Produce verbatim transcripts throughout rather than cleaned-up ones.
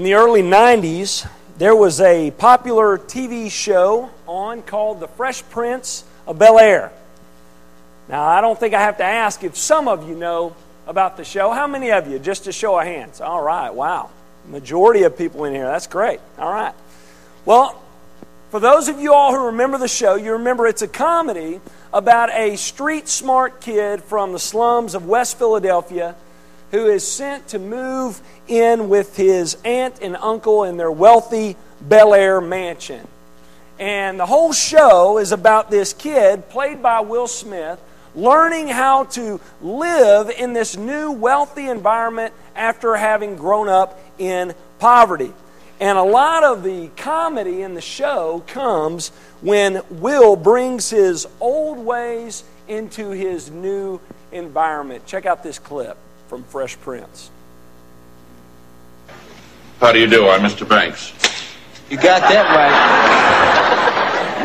In the early nineties, there was a popular T V show on called The Fresh Prince of Bel-Air. Now, I don't think I have to ask if some of you know about the show. How many of you? Just a show of hands. All right, wow. Majority of people in here. That's great. All right. Well, for those of you all who remember the show, you remember it's a comedy about a street-smart kid from the slums of West Philadelphia who is sent to move in with his aunt and uncle in their wealthy Bel Air mansion. And the whole show is about this kid, played by Will Smith, learning how to live in this new wealthy environment after having grown up in poverty. And a lot of the comedy in the show comes when Will brings his old ways into his new environment. Check out this clip from Fresh Prince. How do you do? I'm Mister Banks. You got that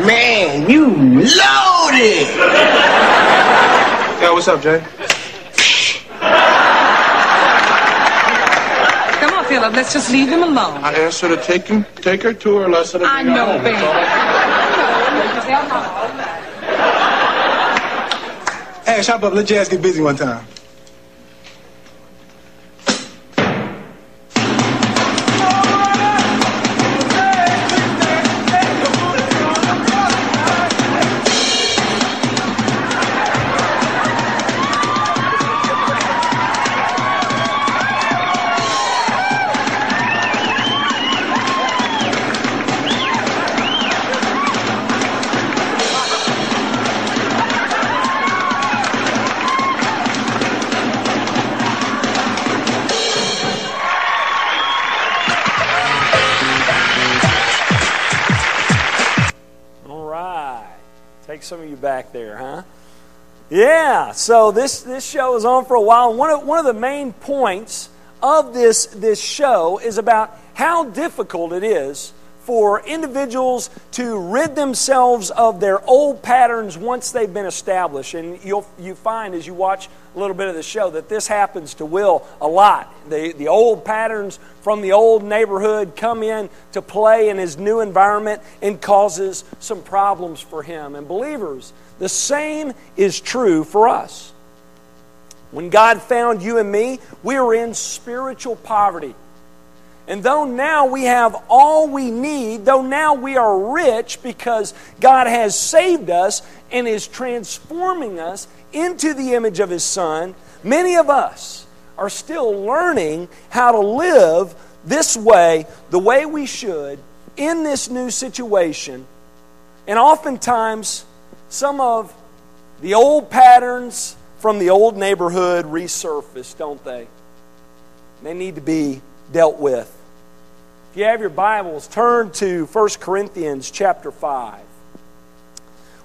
right. Man, you loaded! Yo, what's up, Jay? Philip, let's just leave him alone. I asked her to take him, take her to her lesson. I know, home, baby. Hey, shop up. Let your ass get busy one time. Some of you back there, huh? Yeah, so this, this show was on for a while. One of, one of the main points of this, this show is about how difficult it is for individuals to rid themselves of their old patterns once they've been established. And you'll you find as you watch a little bit of the show that this happens to Will a lot. The, the old patterns from the old neighborhood come in to play in his new environment and causes some problems for him. And believers, the same is true for us. When God found you and me, we were in spiritual poverty. And though now we have all we need, though now we are rich because God has saved us and is transforming us into the image of His Son, many of us are still learning how to live this way, the way we should, in this new situation. And oftentimes, some of the old patterns from the old neighborhood resurface, don't they? They need to be dealt with. If you have your Bibles, turn to First Corinthians chapter five.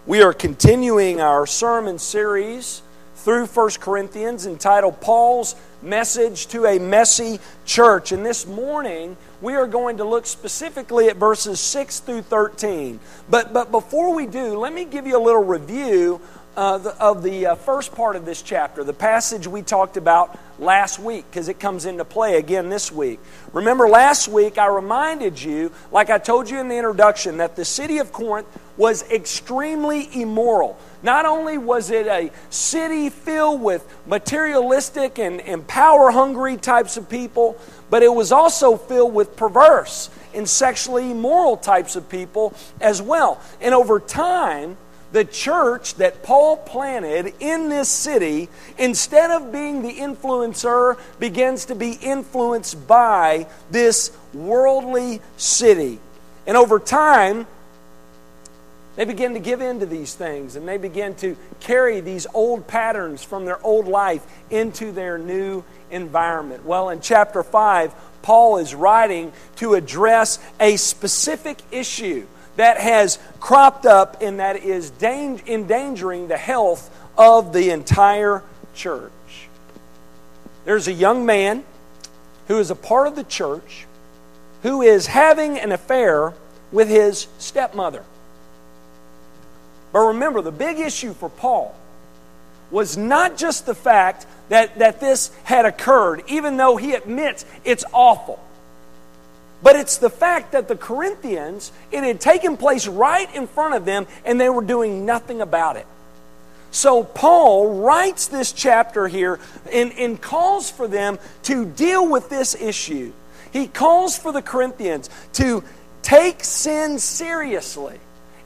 We are continuing our sermon series through First Corinthians entitled Paul's Message to a Messy Church. And this morning, we are going to look specifically at verses six through thirteen. But, but before we do, let me give you a little review Uh, the, of the uh, first part of this chapter, the passage we talked about last week, because it comes into play again this week. Remember last week I reminded you, like I told you in the introduction, that the city of Corinth was extremely immoral. Not only was it a city filled with materialistic and, and power-hungry types of people, but it was also filled with perverse and sexually immoral types of people as well. And over time, the church that Paul planted in this city, instead of being the influencer, begins to be influenced by this worldly city. And over time, they begin to give in to these things, and they begin to carry these old patterns from their old life into their new environment. Well, in chapter five, Paul is writing to address a specific issue that has cropped up and that is endangering the health of the entire church. There's a young man who is a part of the church who is having an affair with his stepmother. But remember, the big issue for Paul was not just the fact that, that this had occurred, even though he admits it's awful. But it's the fact that the Corinthians, it had taken place right in front of them, and they were doing nothing about it. So Paul writes this chapter here and, and calls for them to deal with this issue. He calls for the Corinthians to take sin seriously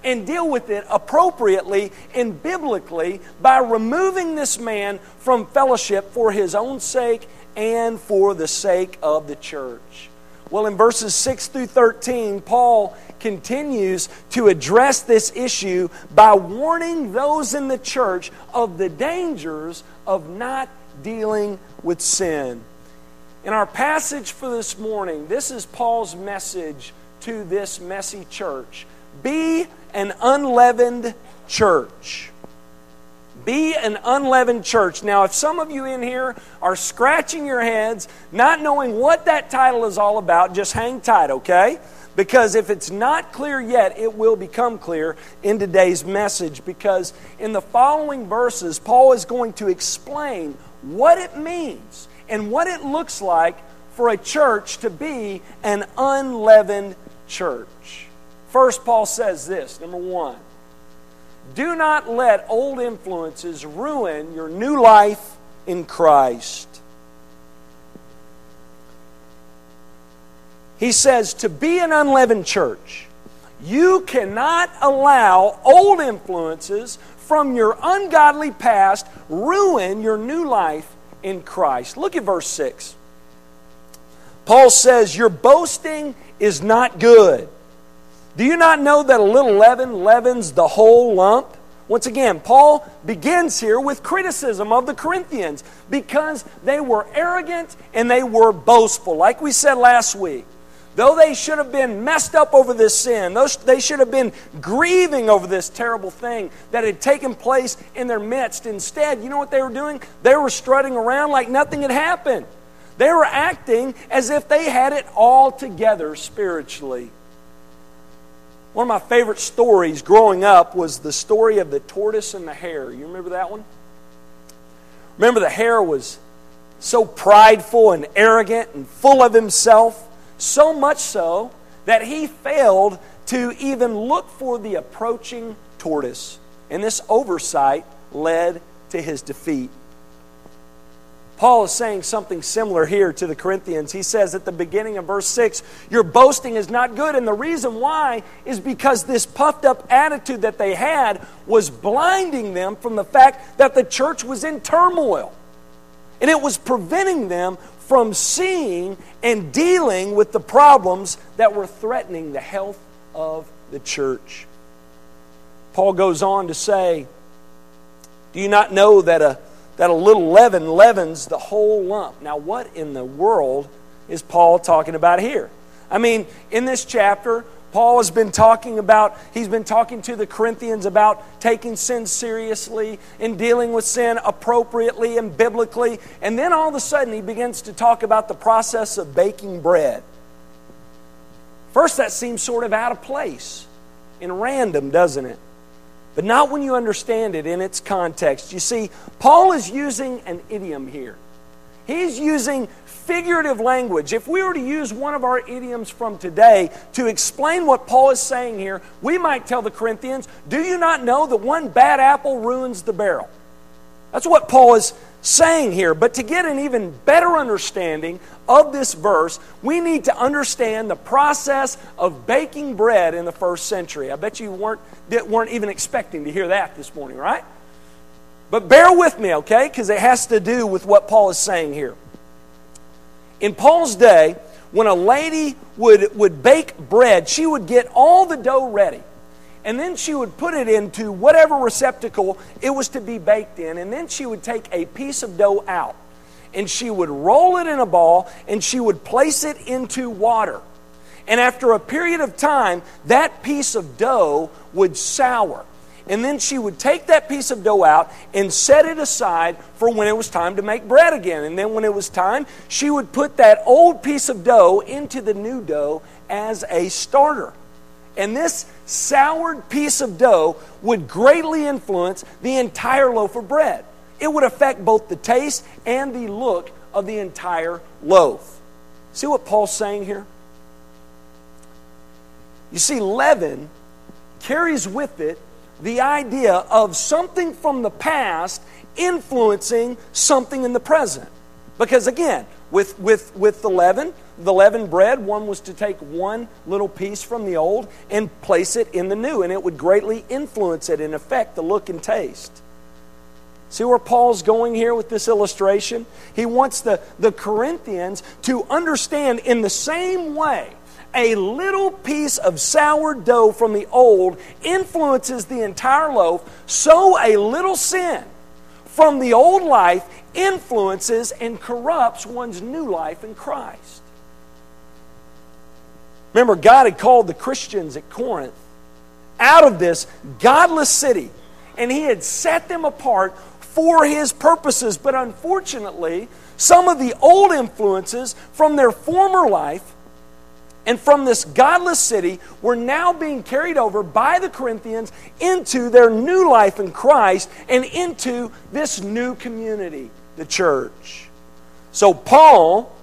and deal with it appropriately and biblically by removing this man from fellowship for his own sake and for the sake of the church. Well, in verses six through thirteen, Paul continues to address this issue by warning those in the church of the dangers of not dealing with sin. In our passage for this morning, this is Paul's message to this messy church. Be an unleavened church. Be an unleavened church. Now, if some of you in here are scratching your heads, not knowing what that title is all about, just hang tight, okay? Because if it's not clear yet, it will become clear in today's message. Because in the following verses, Paul is going to explain what it means and what it looks like for a church to be an unleavened church. First, Paul says this, number one, do not let old influences ruin your new life in Christ. He says, to be an unleavened church, you cannot allow old influences from your ungodly past ruin your new life in Christ. Look at verse six. Paul says, your boasting is not good. Do you not know that a little leaven leavens the whole lump? Once again, Paul begins here with criticism of the Corinthians because they were arrogant and they were boastful. Like we said last week, though they should have been messed up over this sin, though they should have been grieving over this terrible thing that had taken place in their midst. Instead, you know what they were doing? They were strutting around like nothing had happened. They were acting as if they had it all together spiritually. One of my favorite stories growing up was the story of the tortoise and the hare. You remember that one? Remember, the hare was so prideful and arrogant and full of himself, so much so that he failed to even look for the approaching tortoise. And this oversight led to his defeat. Paul is saying something similar here to the Corinthians. He says at the beginning of verse six, your boasting is not good. And the reason why is because this puffed up attitude that they had was blinding them from the fact that the church was in turmoil. And it was preventing them from seeing and dealing with the problems that were threatening the health of the church. Paul goes on to say, do you not know that a that a little leaven leavens the whole lump? Now, what in the world is Paul talking about here? I mean, in this chapter, Paul has been talking about, he's been talking to the Corinthians about taking sin seriously and dealing with sin appropriately and biblically. And then all of a sudden, he begins to talk about the process of baking bread. First, that seems sort of out of place and random, doesn't it? But not when you understand it in its context. You see, Paul is using an idiom here. He's using figurative language. If we were to use one of our idioms from today to explain what Paul is saying here, we might tell the Corinthians, do you not know that one bad apple ruins the barrel? That's what Paul is saying here. But to get an even better understanding of this verse, we need to understand the process of baking bread in the first century. I bet you weren't, weren't even expecting to hear that this morning, right? But bear with me, okay? Because it has to do with what Paul is saying here. In Paul's day, when a lady would, would bake bread, she would get all the dough ready. And then she would put it into whatever receptacle it was to be baked in. And then she would take a piece of dough out. And she would roll it in a ball and she would place it into water. And after a period of time, that piece of dough would sour. And then she would take that piece of dough out and set it aside for when it was time to make bread again. And then when it was time, she would put that old piece of dough into the new dough as a starter. And this soured piece of dough would greatly influence the entire loaf of bread. It would affect both the taste and the look of the entire loaf. See what Paul's saying here? You see, leaven carries with it the idea of something from the past influencing something in the present. Because again, with, with, with the leaven, the leavened bread, one was to take one little piece from the old and place it in the new, and it would greatly influence it and affect the look and taste. See where Paul's going here with this illustration? He wants the, the Corinthians to understand in the same way a little piece of sourdough from the old influences the entire loaf, so a little sin from the old life influences and corrupts one's new life in Christ. Remember, God had called the Christians at Corinth out of this godless city, and He had set them apart for His purposes. But unfortunately, some of the old influences from their former life and from this godless city were now being carried over by the Corinthians into their new life in Christ and into this new community, the church. So Paul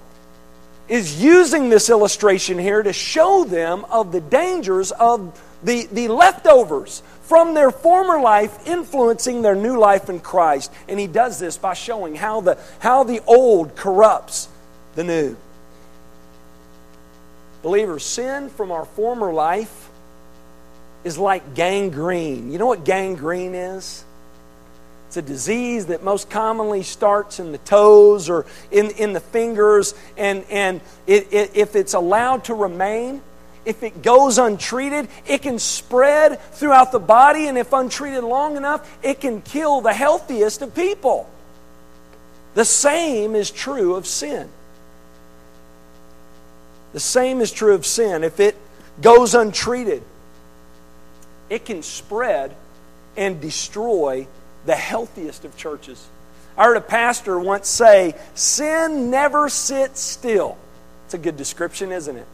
is using this illustration here to show them of the dangers of the, the leftovers from their former life influencing their new life in Christ. And he does this by showing how the, how the old corrupts the new. Believers, sin from our former life is like gangrene. You know what gangrene is? It's a disease that most commonly starts in the toes or in, in the fingers. And, and it, it, if it's allowed to remain, if it goes untreated, it can spread throughout the body. And if untreated long enough, it can kill the healthiest of people. The same is true of sin. The same is true of sin. If it goes untreated, it can spread and destroy the healthiest of churches. I heard a pastor once say, "Sin never sits still." It's a good description, isn't it?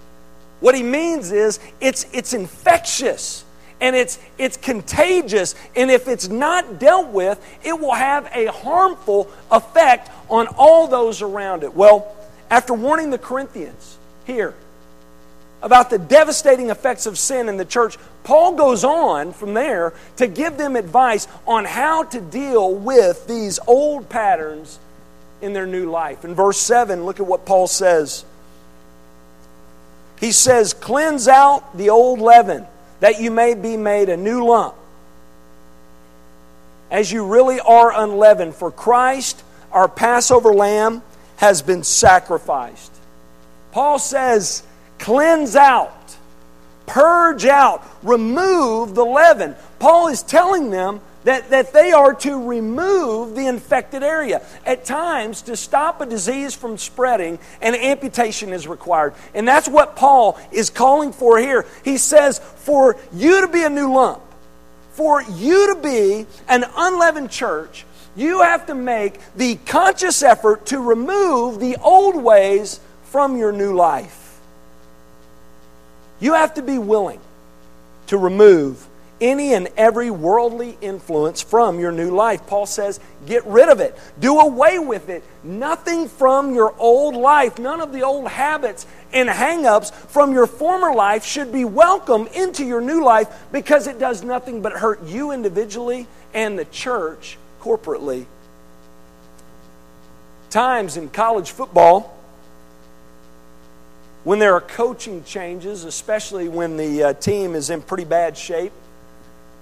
What he means is it's it's infectious and it's it's contagious, and if it's not dealt with, it will have a harmful effect on all those around it. Well, after warning the Corinthians here about the devastating effects of sin in the church, Paul goes on from there to give them advice on how to deal with these old patterns in their new life. In verse seven, look at what Paul says. He says, "Cleanse out the old leaven, that you may be made a new lump, as you really are unleavened. For Christ, our Passover lamb, has been sacrificed." Paul says, cleanse out, purge out, remove the leaven. Paul is telling them that, that they are to remove the infected area. At times, to stop a disease from spreading, an amputation is required. And that's what Paul is calling for here. He says, for you to be a new lump, for you to be an unleavened church, you have to make the conscious effort to remove the old ways from your new life. You have to be willing to remove any and every worldly influence from your new life. Paul says, get rid of it. Do away with it. Nothing from your old life, none of the old habits and hang-ups from your former life should be welcomed into your new life, because it does nothing but hurt you individually and the church corporately. Times in college football, when there are coaching changes, especially when the uh, team is in pretty bad shape,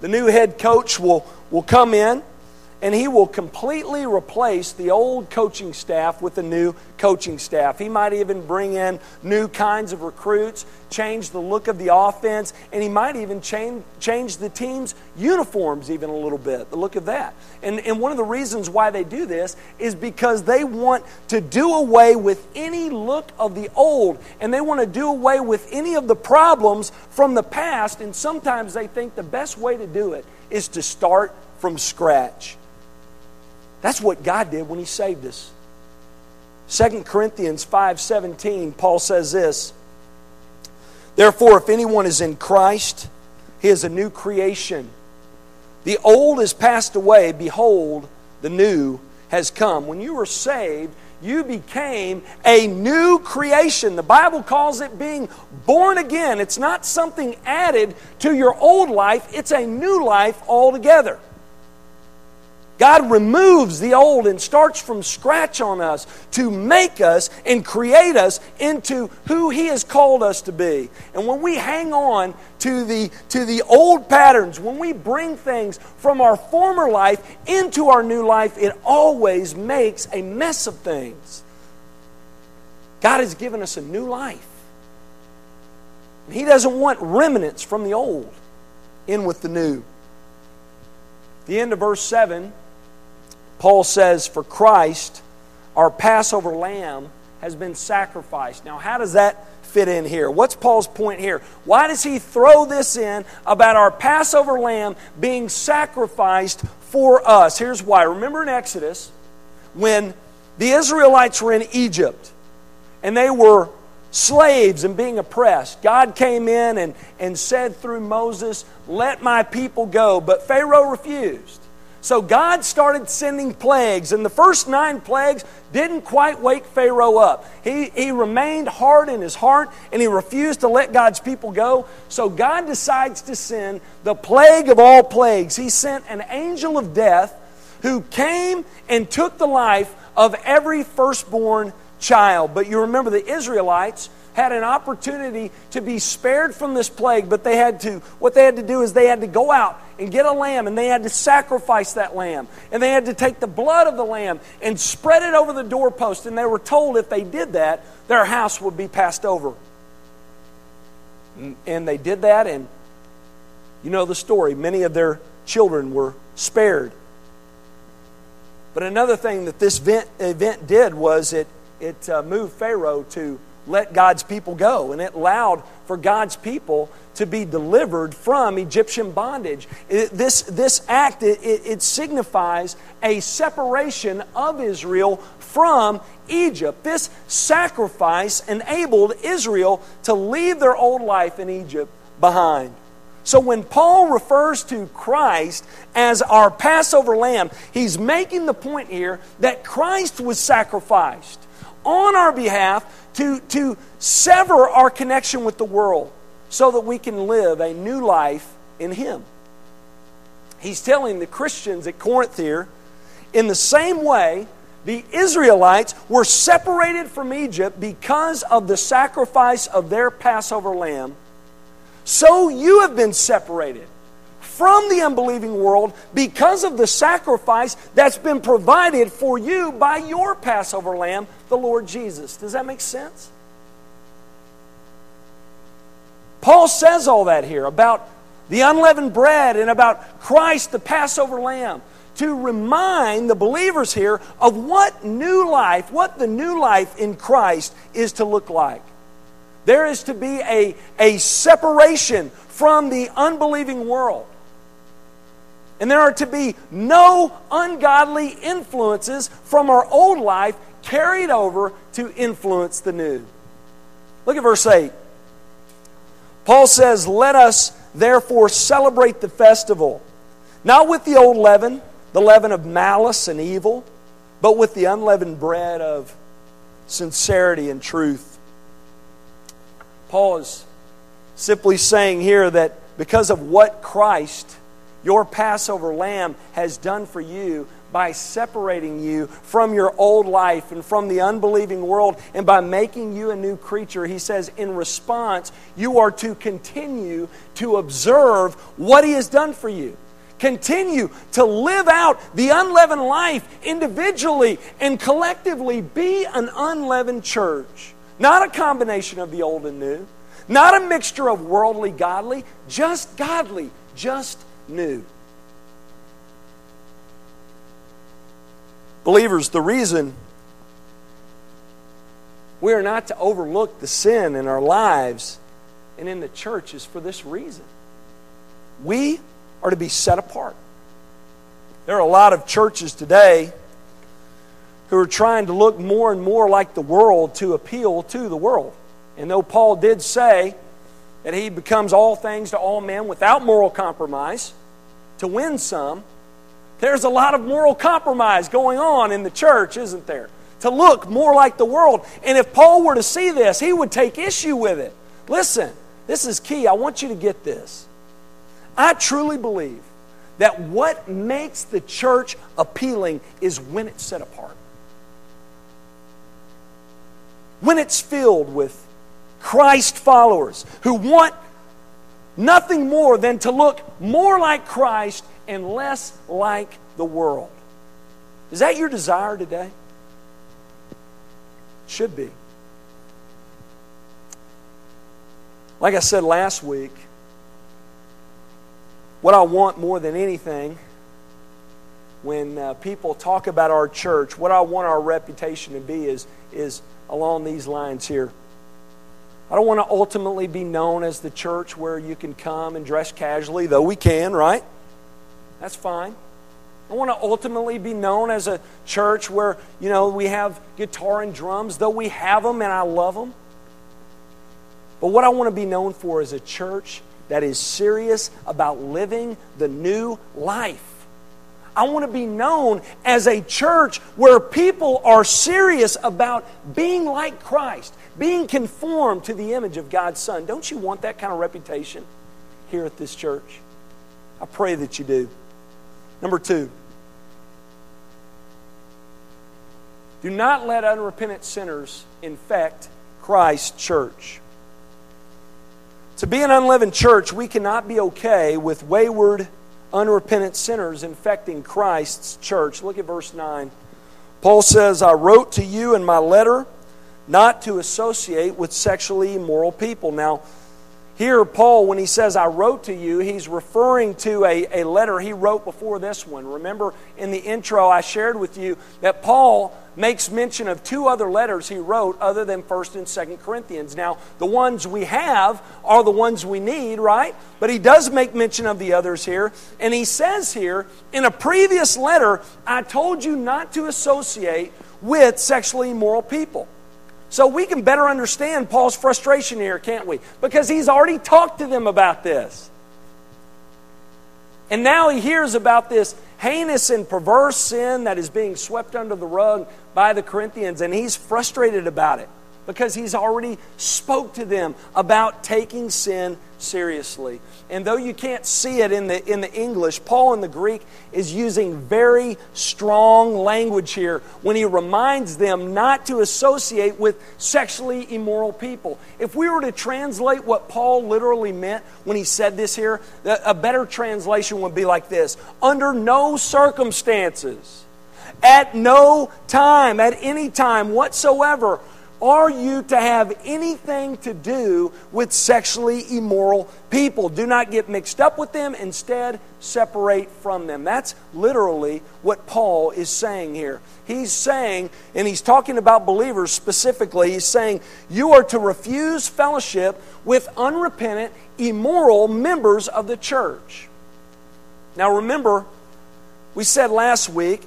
the new head coach will, will come in and he will completely replace the old coaching staff with a new coaching staff. He might even bring in new kinds of recruits, change the look of the offense, and he might even change, change the team's uniforms even a little bit, the look of that. And, and one of the reasons why they do this is because they want to do away with any look of the old, and they want to do away with any of the problems from the past, and sometimes they think the best way to do it is to start from scratch. That's what God did when He saved us. Second Corinthians five seventeen, Paul says this, "Therefore, if anyone is in Christ, he is a new creation. The old is passed away. Behold, the new has come." When you were saved, You became a new creation. The Bible calls it being born again. It's not something added to your old life. It's a new life altogether. God removes the old and starts from scratch on us to make us and create us into who He has called us to be. And when we hang on to the, to the old patterns, when we bring things from our former life into our new life, it always makes a mess of things. God has given us a new life. He doesn't want remnants from the old in with the new. The end of verse seven, Paul says, "For Christ, our Passover lamb, has been sacrificed." Now, how does that fit in here? What's Paul's point here? Why does he throw this in about our Passover lamb being sacrificed for us? Here's why. Remember in Exodus, when the Israelites were in Egypt, and they were slaves and being oppressed, God came in and, and said through Moses, "Let my people go." But Pharaoh refused. So God started sending plagues. And the first nine plagues didn't quite wake Pharaoh up. He, he remained hard in his heart, and he refused to let God's people go. So God decides to send the plague of all plagues. He sent an angel of death who came and took the life of every firstborn child. But you remember the Israelites had an opportunity to be spared from this plague, but they had to, what they had to do is they had to go out and get a lamb, and they had to sacrifice that lamb. And they had to take the blood of the lamb and spread it over the doorpost, and they were told if they did that, their house would be passed over. And they did that, and you know the story. Many of their children were spared. But another thing that this event did was it It uh, moved Pharaoh to let God's people go. And it allowed for God's people to be delivered from Egyptian bondage. It, this, this act, it, it signifies a separation of Israel from Egypt. This sacrifice enabled Israel to leave their old life in Egypt behind. So when Paul refers to Christ as our Passover lamb, he's making the point here that Christ was sacrificed on our behalf to, to sever our connection with the world so that we can live a new life in Him. He's telling the Christians at Corinth here, in the same way the Israelites were separated from Egypt because of the sacrifice of their Passover lamb, so you have been separated from the unbelieving world because of the sacrifice that's been provided for you by your Passover lamb, the Lord Jesus. Does that make sense? Paul says all that here about the unleavened bread and about Christ, the Passover lamb, to remind the believers here of what new life, what the new life in Christ is to look like. There is to be a, a separation from the unbelieving world. And there are to be no ungodly influences from our old life carried over to influence the new. Look at verse eight. Paul says, "Let us therefore celebrate the festival, not with the old leaven, the leaven of malice and evil, but with the unleavened bread of sincerity and truth." Paul is simply saying here that because of what Christ, your Passover lamb, has done for you by separating you from your old life and from the unbelieving world and by making you a new creature, he says in response, you are to continue to observe what He has done for you. Continue to live out the unleavened life individually and collectively. Be an unleavened church. Not a combination of the old and new. Not a mixture of worldly, godly. Just godly. Just new. Believers, the reason we are not to overlook the sin in our lives and in the church is for this reason. We are to be set apart. There are a lot of churches today who are trying to look more and more like the world to appeal to the world. And though Paul did say that he becomes all things to all men without moral compromise to win some, there's a lot of moral compromise going on in the church, isn't there? to look more like the world. And if Paul were to see this, he would take issue with it. Listen, this is key. I want you to get this. I truly believe that what makes the church appealing is when it's set apart. When it's filled with Christ followers who want nothing more than to look more like Christ and less like the world. Is that your desire today? It should be. Like I said last week, what I want more than anything when uh, people talk about our church, what I want our reputation to be is, is along these lines here. I don't want to ultimately be known as the church where you can come and dress casually, though we can, right? That's fine. I want to ultimately be known as a church where, you know, we have guitar and drums, though we have them and I love them. But what I want to be known for is a church that is serious about living the new life. I want to be known as a church where people are serious about being like Christ, being conformed to the image of God's Son. Don't you want that kind of reputation here at this church? I pray that you do. Number two, do not let unrepentant sinners infect Christ's church. To be an unleavened church, we cannot be okay with wayward, unrepentant sinners infecting Christ's church. Look at verse nine. Paul says, I wrote to you in my letter not to associate with sexually immoral people. Now, here Paul, when he says, I wrote to you, he's referring to a, a letter he wrote before this one. Remember in the intro I shared with you that Paul makes mention of two other letters he wrote other than First and Second Corinthians. Now, the ones we have are the ones we need, right? But he does make mention of the others here. And he says here, in a previous letter, I told you not to associate with sexually immoral people. So we can better understand Paul's frustration here, can't we? Because he's already talked to them about this. And now he hears about this heinous and perverse sin that is being swept under the rug by the Corinthians, and he's frustrated about it because he's already spoke to them about taking sin seriously. And though you can't see it in the in the English, Paul in the Greek is using very strong language here when he reminds them not to associate with sexually immoral people. If we were to translate what Paul literally meant when he said this here, a better translation would be like this: under no circumstances, at no time, at any time whatsoever, are you to have anything to do with sexually immoral people? Do not get mixed up with them. Instead, separate from them. That's literally what Paul is saying here. He's saying, and he's talking about believers specifically, he's saying, you are to refuse fellowship with unrepentant, immoral members of the church. Now remember, we said last week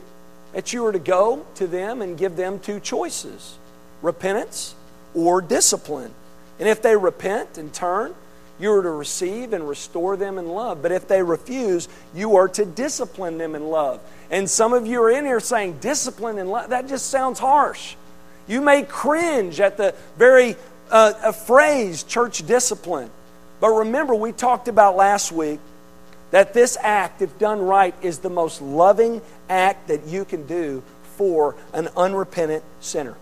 that you were to go to them and give them two choices: repentance or discipline. And if they repent and turn, you are to receive and restore them in love. But if they refuse, you are to discipline them in love. And some of you are in here saying, discipline in love? That just sounds harsh. You may cringe at the very uh, phrase, church discipline. But remember, we talked about last week that this act, if done right, is the most loving act that you can do for an unrepentant sinner.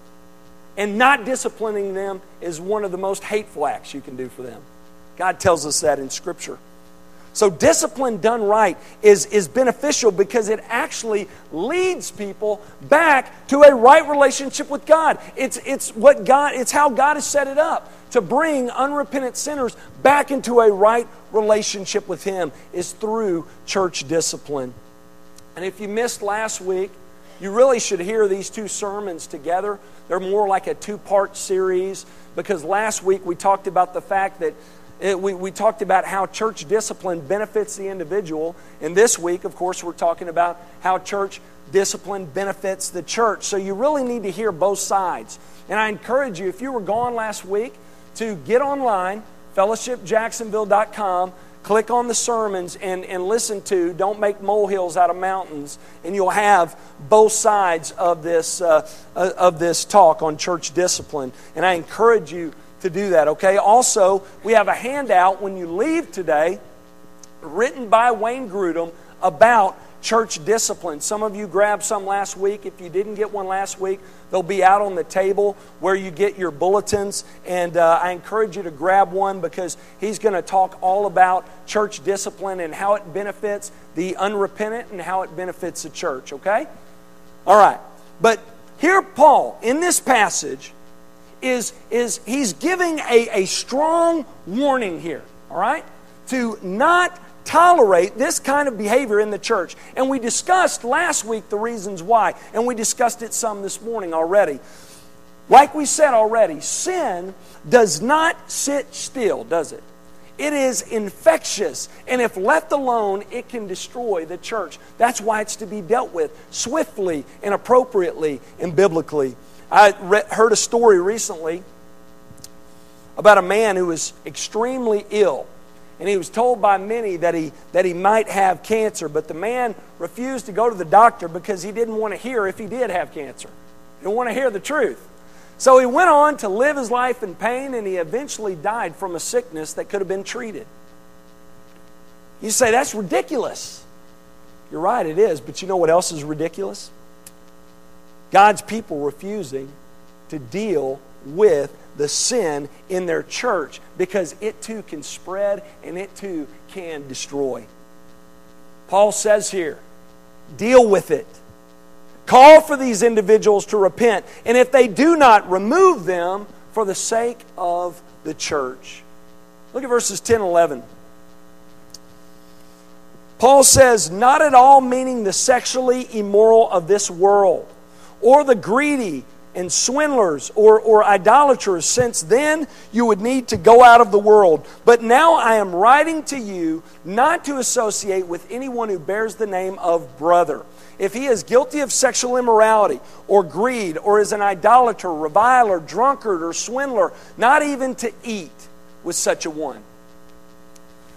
And not disciplining them is one of the most hateful acts you can do for them. God tells us that in Scripture. So discipline done right is, is beneficial because it actually leads people back to a right relationship with God. It's, it's, what God, it's how God has set it up to bring unrepentant sinners back into a right relationship with Him is through church discipline. And if you missed last week, you really should hear these two sermons together. They're more like a two-part series because last week we talked about the fact that it, we, we talked about how church discipline benefits the individual. And this week, of course, we're talking about how church discipline benefits the church. So you really need to hear both sides. And I encourage you, if you were gone last week, to get online, fellowship jacksonville dot com, Click on the sermons and, and listen to Don't Make Molehills Out of Mountains, and you'll have both sides of this, uh, of this talk on church discipline. And I encourage you to do that, okay? Also, we have a handout when you leave today written by Wayne Grudem about church discipline. Some of you grabbed some last week. If you didn't get one last week, they'll be out on the table where you get your bulletins. And uh, I encourage you to grab one, because he's going to talk all about church discipline and how it benefits the unrepentant and how it benefits the church, okay? All right. But here Paul, in this passage, is, is he's giving a, a strong warning here, all right, to not tolerate this kind of behavior in the church. And we discussed last week the reasons why, and we discussed it some this morning already. Like we said already, sin does not sit still, does it? It is infectious, and if left alone, it can destroy the church. That's why it's to be dealt with swiftly and appropriately and biblically. I re- heard a story recently about a man who was extremely ill. And he was told by many that he that he might have cancer. But the man refused to go to the doctor because he didn't want to hear if he did have cancer. He didn't want to hear the truth. So he went on to live his life in pain, and he eventually died from a sickness that could have been treated. You say, that's ridiculous. You're right, it is. But you know what else is ridiculous? God's people refusing to deal with the sin in their church, because it too can spread and it too can destroy. Paul says here, deal with it. Call for these individuals to repent, and if they do not, remove them for the sake of the church. Look at verses ten and eleven. Paul says, not at all meaning the sexually immoral of this world, or the greedy, and swindlers or, or idolaters, since then you would need to go out of the world. But now I am writing to you not to associate with anyone who bears the name of brother, if he is guilty of sexual immorality or greed or is an idolater, reviler, drunkard, or swindler, not even to eat with such a one.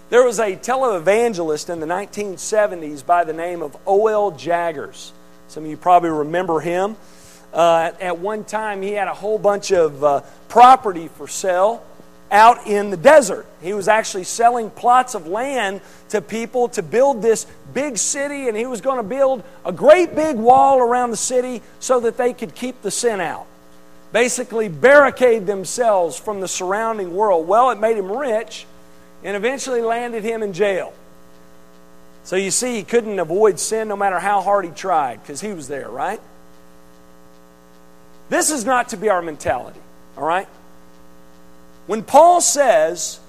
There was a televangelist in the nineteen seventies by the name of O L Jaggers. Some of you probably remember him. Uh, at one time, he had a whole bunch of uh, property for sale out in the desert. He was actually selling plots of land to people to build this big city, and he was going to build a great big wall around the city so that they could keep the sin out. Basically, barricade themselves from the surrounding world. Well, it made him rich and eventually landed him in jail. So you see, he couldn't avoid sin no matter how hard he tried, because he was there, right? This is not to be our mentality, all right? When Paul says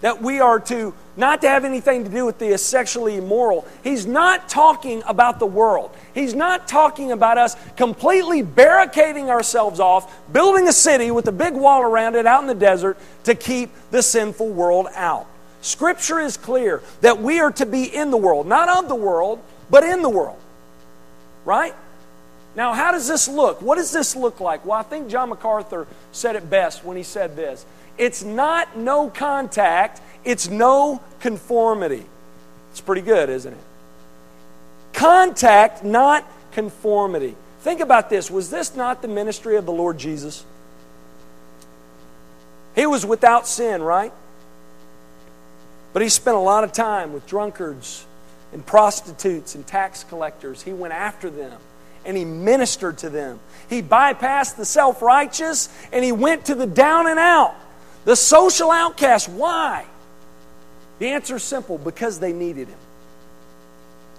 that we are to not to have anything to do with the sexually immoral, he's not talking about the world. He's not talking about us completely barricading ourselves off, building a city with a big wall around it out in the desert to keep the sinful world out. Scripture is clear that we are to be in the world, not of the world, but in the world, right? Now, how does this look? What does this look like? Well, I think John MacArthur said it best when he said this. It's not no contact, it's no conformity. It's pretty good, isn't it? Contact, not conformity. Think about this. Was this not the ministry of the Lord Jesus? He was without sin, right? But he spent a lot of time with drunkards and prostitutes and tax collectors. He went after them, and he ministered to them. He bypassed the self-righteous, and he went to the down and out, the social outcast. Why? The answer is simple, because they needed him.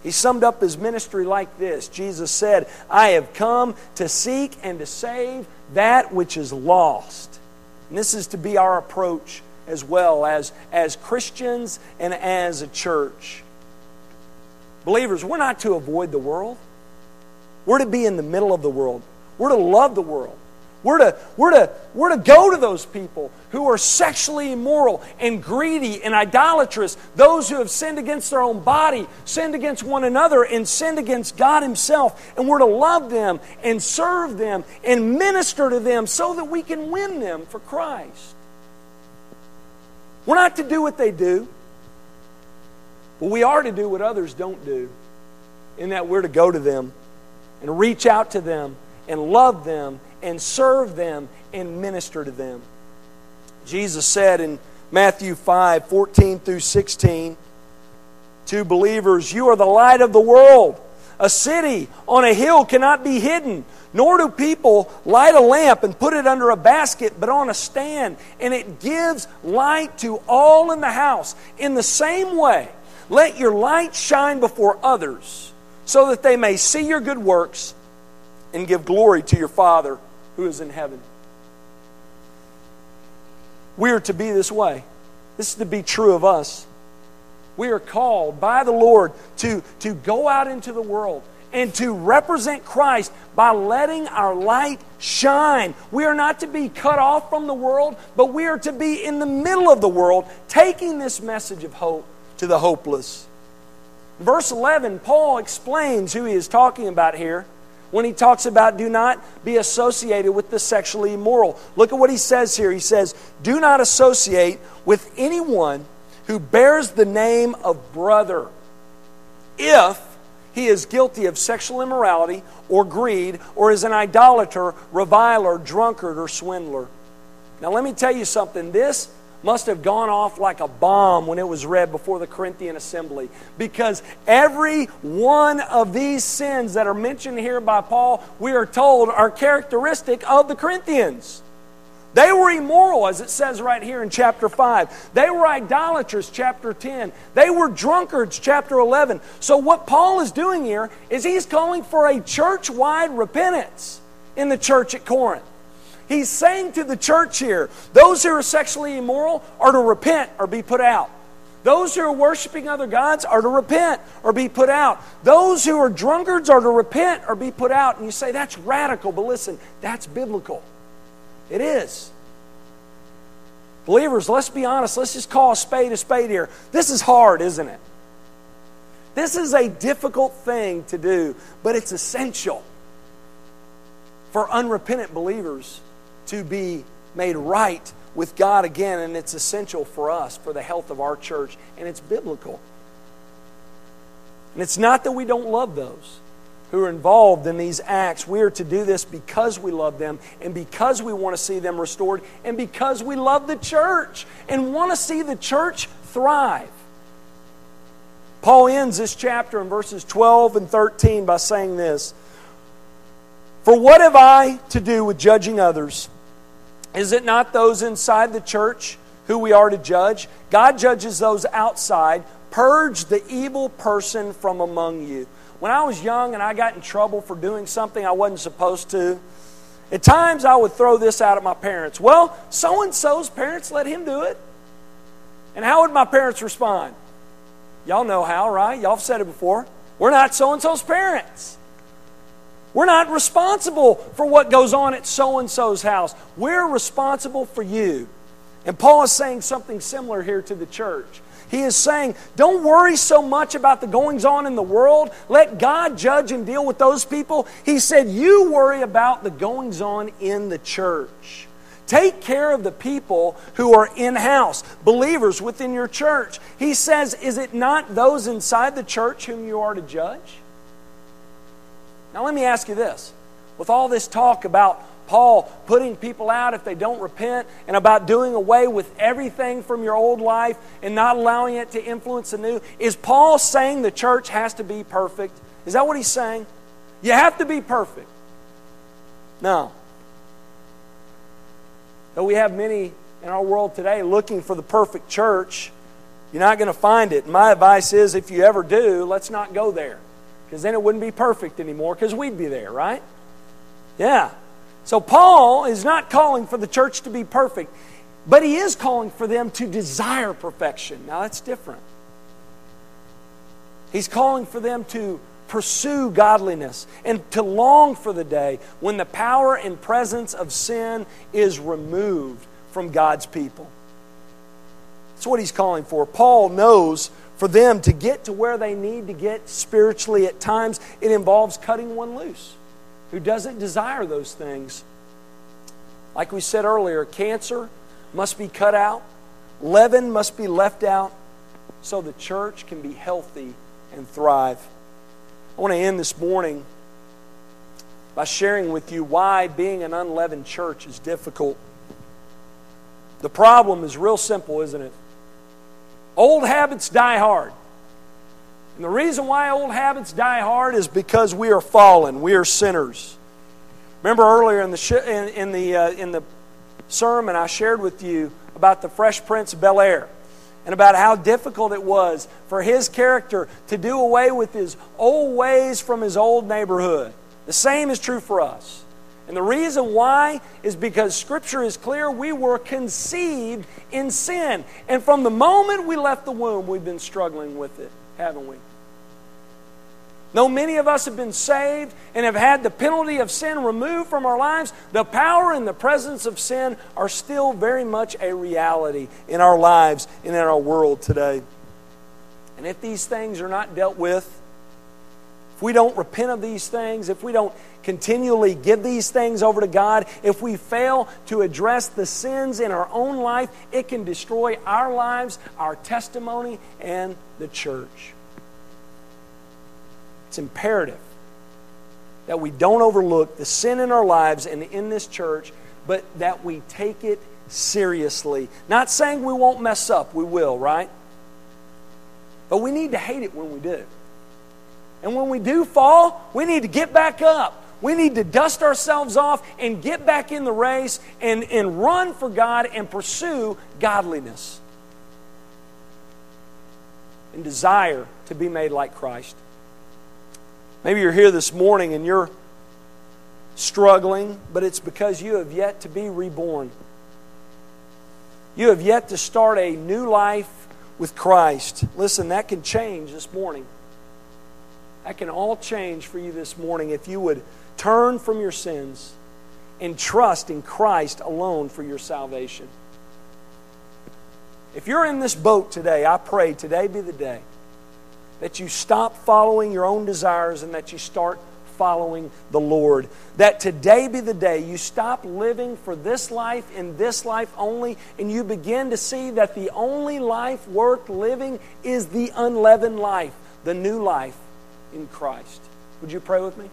He summed up his ministry like this. Jesus said, I have come to seek and to save that which is lost. And this is to be our approach as well as, as Christians and as a church. Believers, we're not to avoid the world. We're to be in the middle of the world. We're to love the world. We're to, we're to, we're to go to those people who are sexually immoral and greedy and idolatrous, those who have sinned against their own body, sinned against one another, and sinned against God Himself. And we're to love them and serve them and minister to them so that we can win them for Christ. We're not to do what they do. But we are to do what others don't do, in that we're to go to them and reach out to them and love them and serve them and minister to them. Jesus said in Matthew five, fourteen through sixteen, to believers, you are the light of the world. A city on a hill cannot be hidden, nor do people light a lamp and put it under a basket, but on a stand, and it gives light to all in the house. In the same way, let your light shine before others, so that they may see your good works and give glory to your Father who is in heaven. We are to be this way. This is to be true of us. We are called by the Lord to, to go out into the world and to represent Christ by letting our light shine. We are not to be cut off from the world, but we are to be in the middle of the world, taking this message of hope to the hopeless. Verse eleven, Paul explains who he is talking about here when he talks about do not be associated with the sexually immoral. Look at what he says here. He says, do not associate with anyone who bears the name of brother if he is guilty of sexual immorality or greed or is an idolater, reviler, drunkard, or swindler. Now let me tell you something. This must have gone off like a bomb when it was read before the Corinthian assembly, because every one of these sins that are mentioned here by Paul, we are told, are characteristic of the Corinthians. They were immoral, as it says right here in chapter five. They were idolaters, chapter ten. They were drunkards, chapter eleven. So what Paul is doing here is he's calling for a church-wide repentance in the church at Corinth. He's saying to the church here, those who are sexually immoral are to repent or be put out. Those who are worshiping other gods are to repent or be put out. Those who are drunkards are to repent or be put out. And you say, that's radical, but listen, that's biblical. It is. Believers, let's be honest. Let's just call a spade a spade here. This is hard, isn't it? This is a difficult thing to do, but it's essential for unrepentant believers to be made right with God again, and it's essential for us, for the health of our church, and it's biblical. And it's not that we don't love those who are involved in these acts. We are to do this because we love them and because we want to see them restored and because we love the church and want to see the church thrive. Paul ends this chapter in verses twelve and thirteen by saying this, for what have I to do with judging others? Is it not those inside the church who we are to judge? God judges those outside. Purge the evil person from among you. When I was young and I got in trouble for doing something I wasn't supposed to, at times I would throw this out at my parents. Well, so-and-so's parents let him do it. And how would my parents respond? Y'all know how, right? Y'all have said it before. We're not so-and-so's parents. We're not responsible for what goes on at so-and-so's house. We're responsible for you. And Paul is saying something similar here to the church. He is saying, don't worry so much about the goings-on in the world. Let God judge and deal with those people. He said, you worry about the goings-on in the church. Take care of the people who are in-house, believers within your church. He says, is it not those inside the church whom you are to judge? Now let me ask you this. With all this talk about Paul putting people out if they don't repent and about doing away with everything from your old life and not allowing it to influence the new. Is Paul saying the church has to be perfect? Is that what he's saying? You have to be perfect. No. Though we have many in our world today looking for the perfect church, you're not going to find it. My advice is if you ever do, let's not go there, because then it wouldn't be perfect anymore because we'd be there, right? Yeah. So Paul is not calling for the church to be perfect, but he is calling for them to desire perfection. Now that's different. He's calling for them to pursue godliness and to long for the day when the power and presence of sin is removed from God's people. That's what he's calling for. Paul knows for them to get to where they need to get spiritually at times, it involves cutting one loose who doesn't desire those things. Like we said earlier, cancer must be cut out, leaven must be left out, so the church can be healthy and thrive. I want to end this morning by sharing with you why being an unleavened church is difficult. The problem is real simple, isn't it? Old habits die hard. And the reason why old habits die hard is because we are fallen. We are sinners. Remember earlier in the sh- in, in the uh, in the sermon I shared with you about the Fresh Prince of Bel-Air and about how difficult it was for his character to do away with his old ways from his old neighborhood. The same is true for us. And the reason why is because Scripture is clear. We were conceived in sin. And from the moment we left the womb, we've been struggling with it, haven't we? Though many of us have been saved and have had the penalty of sin removed from our lives, the power and the presence of sin are still very much a reality in our lives and in our world today. And if these things are not dealt with, if we don't repent of these things, if we don't continually give these things over to God, if we fail to address the sins in our own life, it can destroy our lives, our testimony, and the church. It's imperative that we don't overlook the sin in our lives and in this church, but that we take it seriously. Not saying we won't mess up, we will, right? But we need to hate it when we do. And when we do fall, we need to get back up. We need to dust ourselves off and get back in the race and, and run for God and pursue godliness and desire to be made like Christ. Maybe you're here this morning and you're struggling, but it's because you have yet to be reborn. You have yet to start a new life with Christ. Listen, that can change this morning. That can all change for you this morning if you would turn from your sins and trust in Christ alone for your salvation. If you're in this boat today, I pray today be the day that you stop following your own desires and that you start following the Lord. That today be the day you stop living for this life and this life only, and you begin to see that the only life worth living is the unleavened life, the new life in Christ. Would you pray with me?